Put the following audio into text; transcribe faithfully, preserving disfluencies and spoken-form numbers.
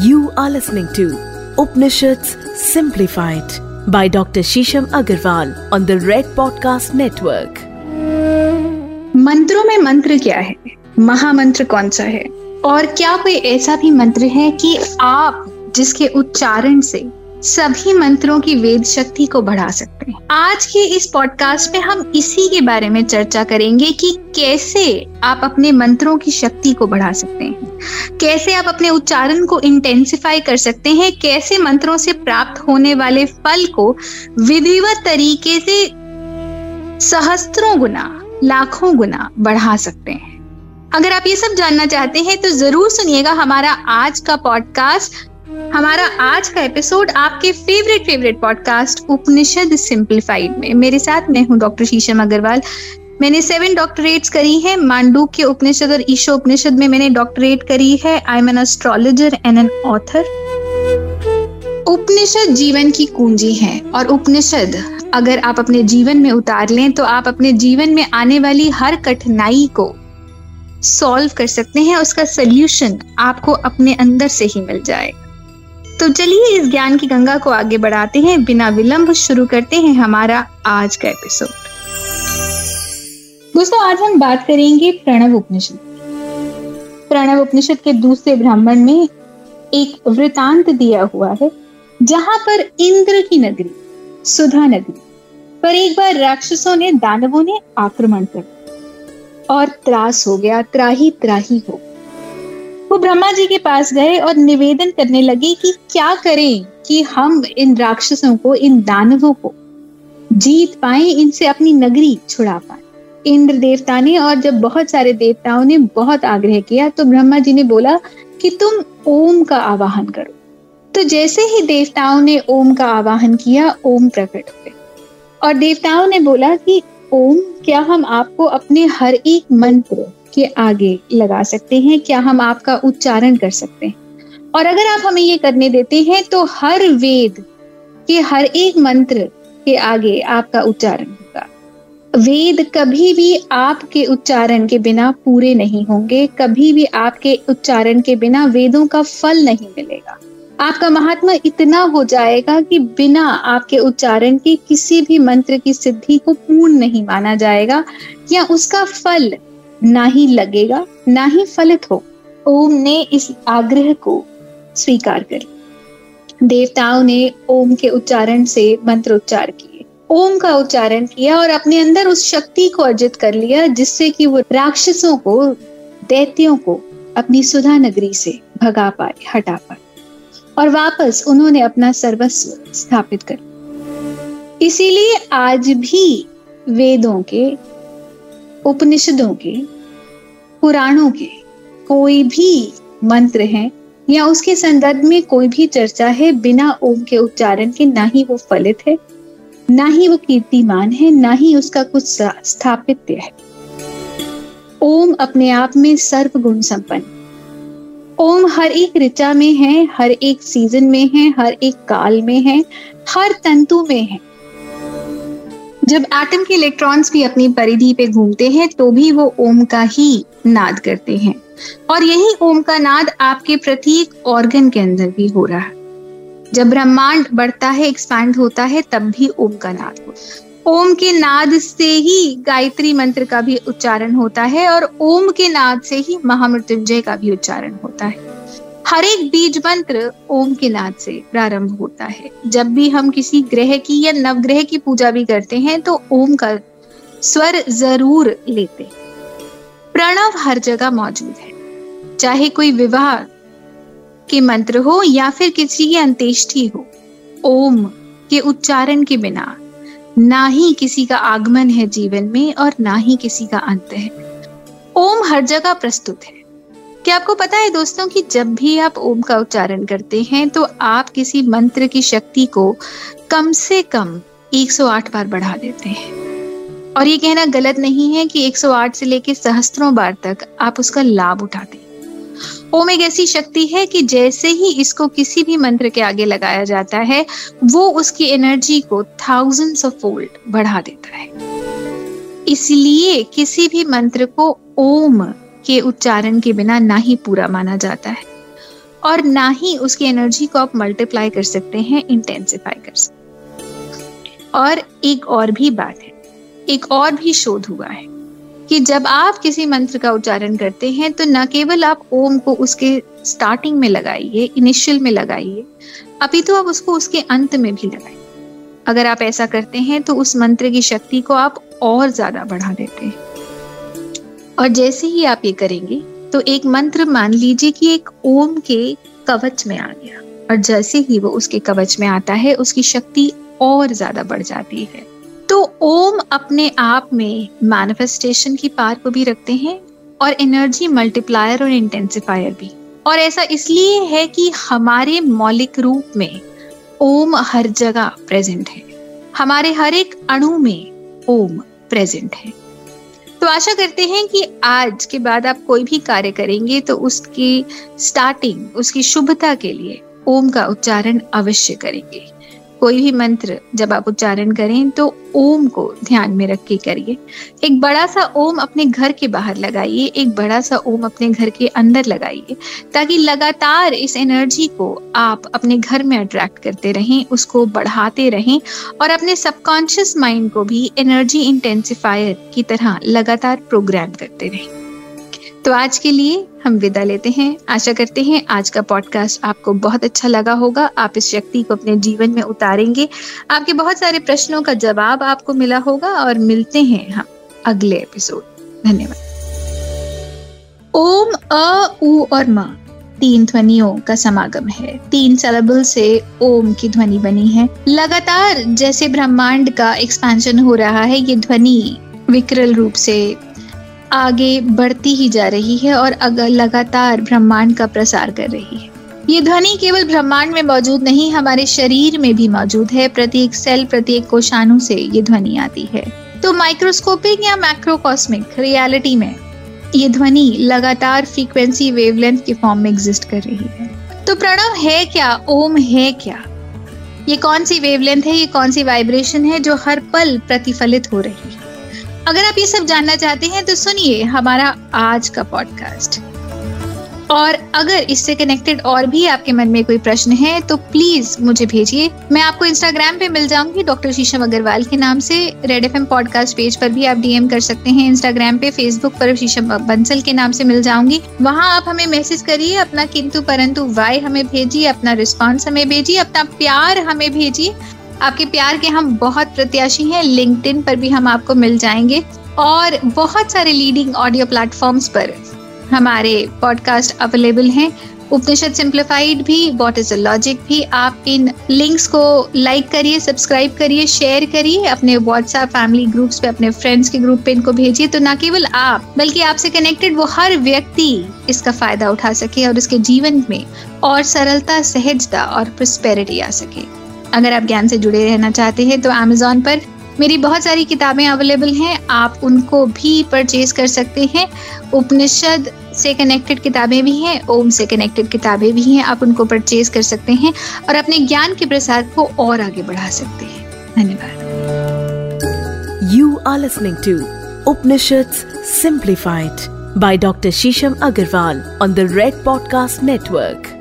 You are listening to Upnishads Simplified by Doctor Shisham Aggarwal on the Red Podcast Network. मंत्रों में मंत्र क्या है? महामंत्र कौन सा है? और क्या कोई ऐसा भी मंत्र है कि आप जिसके उच्चारण से सभी मंत्रों की वेद शक्ति को बढ़ा सकते हैं? आज के इस पॉडकास्ट में हम इसी के बारे में चर्चा करेंगे कि कैसे आप अपने मंत्रों की शक्ति को बढ़ा सकते हैं, कैसे आप अपने उच्चारण को इंटेंसिफाई कर सकते हैं, कैसे मंत्रों से प्राप्त होने वाले फल को विधिवत तरीके से सहस्त्रों गुना, लाखों गुना बढ़ा सकते हैं। अगर आप ये सब जानना चाहते हैं तो जरूर सुनिएगा हमारा आज का पॉडकास्ट, हमारा आज का एपिसोड आपके favourite favourite podcast Upanishad simplified में। मेरे साथ मैं हूँ डॉक्टर शीशम अग्रवाल। मैंने सेवन डॉक्टरेट्स करी है। मांडुक्य उपनिषद और ईशा उपनिषद में मैंने डॉक्टरेट करी है। I am an astrologer and an author. Upanishad जीवन की कुंजी है और उपनिषद अगर आप अपने जीवन में उतार लें तो आप अपने जीवन में आने वाली हर कठिनाई को सॉल्व कर सकते हैं। उसका सल्यूशन आपको अपने अंदर से ही मिल जाएगा। तो चलिए इस ज्ञान की गंगा को आगे बढ़ाते हैं। बिना विलंब शुरू करते हैं हमारा आज का एपिसोड। दोस्तों, आज हम बात करेंगे प्रणव उपनिषद। प्रणव उपनिषद के दूसरे ब्राह्मण में एक वृतांत दिया हुआ है जहां पर इंद्र की नगरी सुधा नगरी पर एक बार राक्षसों ने, दानवों ने आक्रमण कर और त्रास हो गया, त्राही त्राही हो। वो ब्रह्मा जी के पास गए और निवेदन करने लगे कि क्या करें कि हम इन राक्षसों को, इन दानवों को जीत पाएं, इनसे अपनी नगरी छुड़ा पाएं। इंद्र देवता ने और जब बहुत सारे देवताओं ने बहुत आग्रह किया तो ब्रह्मा जी ने बोला कि तुम ओम का आवाहन करो। तो जैसे ही देवताओं ने ओम का आवाहन किया, ओम प्रकट हुए और देवताओं ने बोला कि ओम, क्या हम आपको अपने हर एक मंत्र के आगे लगा सकते हैं? क्या हम आपका उच्चारण कर सकते हैं? और अगर आप हमें ये करने देते हैं तो हर वेद के हर एक मंत्र के आगे आपका उच्चारण होगा। वेद कभी भी आपके उच्चारण के बिना पूरे नहीं होंगे, कभी भी आपके उच्चारण के बिना वेदों का फल नहीं मिलेगा। आपका महात्मा इतना हो जाएगा कि बिना आपके उच्चारण के किसी भी मंत्र की सिद्धि को पूर्ण नहीं माना जाएगा या उसका फल ना ही लगेगा, ना ही फलित हो। ओम ने इस आग्रह को स्वीकार कर लिया। देवताओं ने ओम के उच्चारण से मंत्रोच्चार किए, ओम का उच्चारण किया और अपने अंदर उस शक्ति को अर्जित कर लिया जिससे कि वो राक्षसों को, दैत्यों को अपनी सुधा नगरी से भगा पाए, हटा पाए और वापस उन्होंने अपना सर्वस्व स्थापित कर लिया। इसीलिए आज भी वेदों के, उपनिषदों के, पुराणों के कोई भी मंत्र है या उसके संदर्भ में कोई भी चर्चा है, बिना ओम के उच्चारण के ना ही वो फलित है, ना ही वो कीर्तिमान है, ना ही उसका कुछ स्थापित्य है। ओम अपने आप में सर्वगुण संपन्न। ओम हर एक ऋचा में है, हर एक सीजन में है, हर एक काल में है, हर तंतु में है। जब एटम के इलेक्ट्रॉन्स भी अपनी परिधि पे घूमते हैं तो भी वो ओम का ही नाद करते हैं और यही ओम का नाद आपके प्रत्येक ऑर्गन के अंदर भी हो रहा है। जब ब्रह्मांड बढ़ता है, एक्सपैंड होता है, तब भी ओम का नाद हो। ओम के नाद से ही गायत्री मंत्र का भी उच्चारण होता है और ओम के नाद से ही महामृत्युंजय का भी उच्चारण होता है। हर एक बीज मंत्र ओम के नाद से प्रारंभ होता है। जब भी हम किसी ग्रह की या नवग्रह की पूजा भी करते हैं तो ओम का स्वर जरूर लेते। प्रणव हर जगह मौजूद है, चाहे कोई विवाह के मंत्र हो या फिर किसी की अंत्येष्टि हो। ओम के उच्चारण के बिना ना ही किसी का आगमन है जीवन में और ना ही किसी का अंत है। ओम हर जगह प्रस्तुत है। क्या आपको पता है दोस्तों कि जब भी आप ओम का उच्चारण करते हैं तो आप किसी मंत्र की शक्ति को कम से कम एक सौ आठ बार बढ़ा देते हैं? और ये कहना गलत नहीं है कि एक सौ आठ से लेके सहस्त्रों बार तक आप उसका लाभ उठाते हैं। ओम एक ऐसी शक्ति है कि जैसे ही इसको किसी भी मंत्र के आगे लगाया जाता है वो उसकी एनर्जी को थाउजेंड्स ऑफ फोल्ड बढ़ा देता है। इसलिए किसी भी मंत्र को ओम के उच्चारण के बिना ना ही पूरा माना जाता है। और ना ही उसकी एनर्जी को आप मल्टीप्लाई कर सकते हैं, इंटेंसिफाई कर सकते हैं। और एक और भी बात है, एक और भी शोध हुआ है कि जब आप किसी मंत्र का उच्चारण करते हैं तो न केवल आप ओम को उसके स्टार्टिंग में लगाइए, इनिशियल में लगाइए, अपितु आप उसको उसके अंत में भी लगाइए। अगर आप ऐसा करते हैं तो उस मंत्र की शक्ति को आप और ज्यादा बढ़ा देते हैं। और जैसे ही आप ये करेंगे तो एक मंत्र मान लीजिए कि एक ओम के कवच में आ गया, और जैसे ही वो उसके कवच में आता है उसकी शक्ति और ज्यादा बढ़ जाती है। तो ओम अपने आप में मैनिफेस्टेशन की पावर को भी रखते हैं और एनर्जी मल्टीप्लायर और इंटेंसिफायर भी। और ऐसा इसलिए है कि हमारे मौलिक रूप में ओम हर जगह प्रेजेंट है, हमारे हर एक अणु में ओम प्रेजेंट है। तो आशा करते हैं कि आज के बाद आप कोई भी कार्य करेंगे तो उसकी स्टार्टिंग, उसकी शुभता के लिए ओम का उच्चारण अवश्य करेंगे। कोई भी मंत्र जब आप उच्चारण करें तो ओम को ध्यान में रख के करिए। एक बड़ा सा ओम अपने घर के बाहर लगाइए, एक बड़ा सा ओम अपने घर के अंदर लगाइए, ताकि लगातार इस एनर्जी को आप अपने घर में अट्रैक्ट करते रहें, उसको बढ़ाते रहें और अपने सबकॉन्शियस माइंड को भी एनर्जी इंटेंसिफायर की तरह लगातार प्रोग्राम करते रहें। तो आज के लिए हम विदा लेते हैं। आशा करते हैं आज का पॉडकास्ट आपको बहुत अच्छा लगा होगा, आप इस शक्ति को अपने जीवन में उतारेंगे, आपके बहुत सारे प्रश्नों का जवाब आपको मिला होगा। और मिलते हैं हम अगले एपिसोड। धन्यवाद। ओम अ उ और म तीन ध्वनियों का समागम है। तीन सिलेबल से ओम की ध्वनि बनी है। लगातार जैसे ब्रह्मांड का एक्सपेंशन हो रहा है, ये ध्वनि विकराल रूप से आगे बढ़ती ही जा रही है और अगर लगातार ब्रह्मांड का प्रसार कर रही है। ये ध्वनि केवल ब्रह्मांड में मौजूद नहीं, हमारे शरीर में भी मौजूद है। प्रत्येक सेल, प्रत्येक कोषाणु से ये ध्वनि आती है। तो माइक्रोस्कोपिक या मैक्रोकॉस्मिक रियलिटी में ये ध्वनि लगातार फ्रीक्वेंसी वेवलेंथ के फॉर्म में एग्जिस्ट कर रही है। तो प्रणव है क्या, ओम है क्या, ये कौन सी वेवलेंथ है, ये कौन सी वाइब्रेशन है जो हर पल प्रतिफलित हो रही है? अगर आप ये सब जानना चाहते हैं तो सुनिए हमारा आज का पॉडकास्ट। और अगर इससे कनेक्टेड और भी आपके मन में कोई प्रश्न है तो प्लीज मुझे भेजिए। मैं आपको इंस्टाग्राम पे मिल जाऊंगी डॉक्टर शीशम अग्रवाल के नाम से। Red F M podcast page पर भी आप डीएम कर सकते हैं। इंस्टाग्राम पे, फेसबुक पर शीशम बंसल के नाम से मिल जाऊंगी। वहां आप हमें मैसेज करिए, अपना किंतु परंतु वाई हमें भेजिए, अपना रिस्पॉन्स हमें भेजिए, अपना प्यार हमें भेजिए। आपके प्यार के हम बहुत प्रत्याशी हैं। लिंक्डइन पर भी हम आपको मिल जाएंगे और बहुत सारे लीडिंग ऑडियो प्लेटफॉर्म्स पर हमारे पॉडकास्ट अवेलेबल हैं। उपनिषद सिंप्लीफाइड भी, व्हाट इज द लॉजिक भी। आप इन लिंक्स को लाइक करिए, सब्सक्राइब करिए, शेयर करिए, अपने व्हाट्सएप फैमिली ग्रुप्स पे, अपने फ्रेंड्स के ग्रुप पे इनको भेजिए। तो ना केवल आप बल्कि आपसे कनेक्टेड वो हर व्यक्ति इसका फायदा उठा सके और उसके जीवन में और सरलता, सहजता और प्रॉस्पेरिटी आ सके। अगर आप ज्ञान से जुड़े रहना चाहते हैं तो Amazon पर मेरी बहुत सारी किताबें अवेलेबल हैं, आप उनको भी परचेज कर सकते हैं। उपनिषद से कनेक्टेड किताबें भी हैं, ओम से कनेक्टेड किताबें भी हैं, आप उनको परचेज कर सकते हैं और अपने ज्ञान के प्रसार को और आगे बढ़ा सकते हैं। धन्यवाद। You are listening to Upanishads simplified by doctor शीशम Agarwal on the Red podcast network.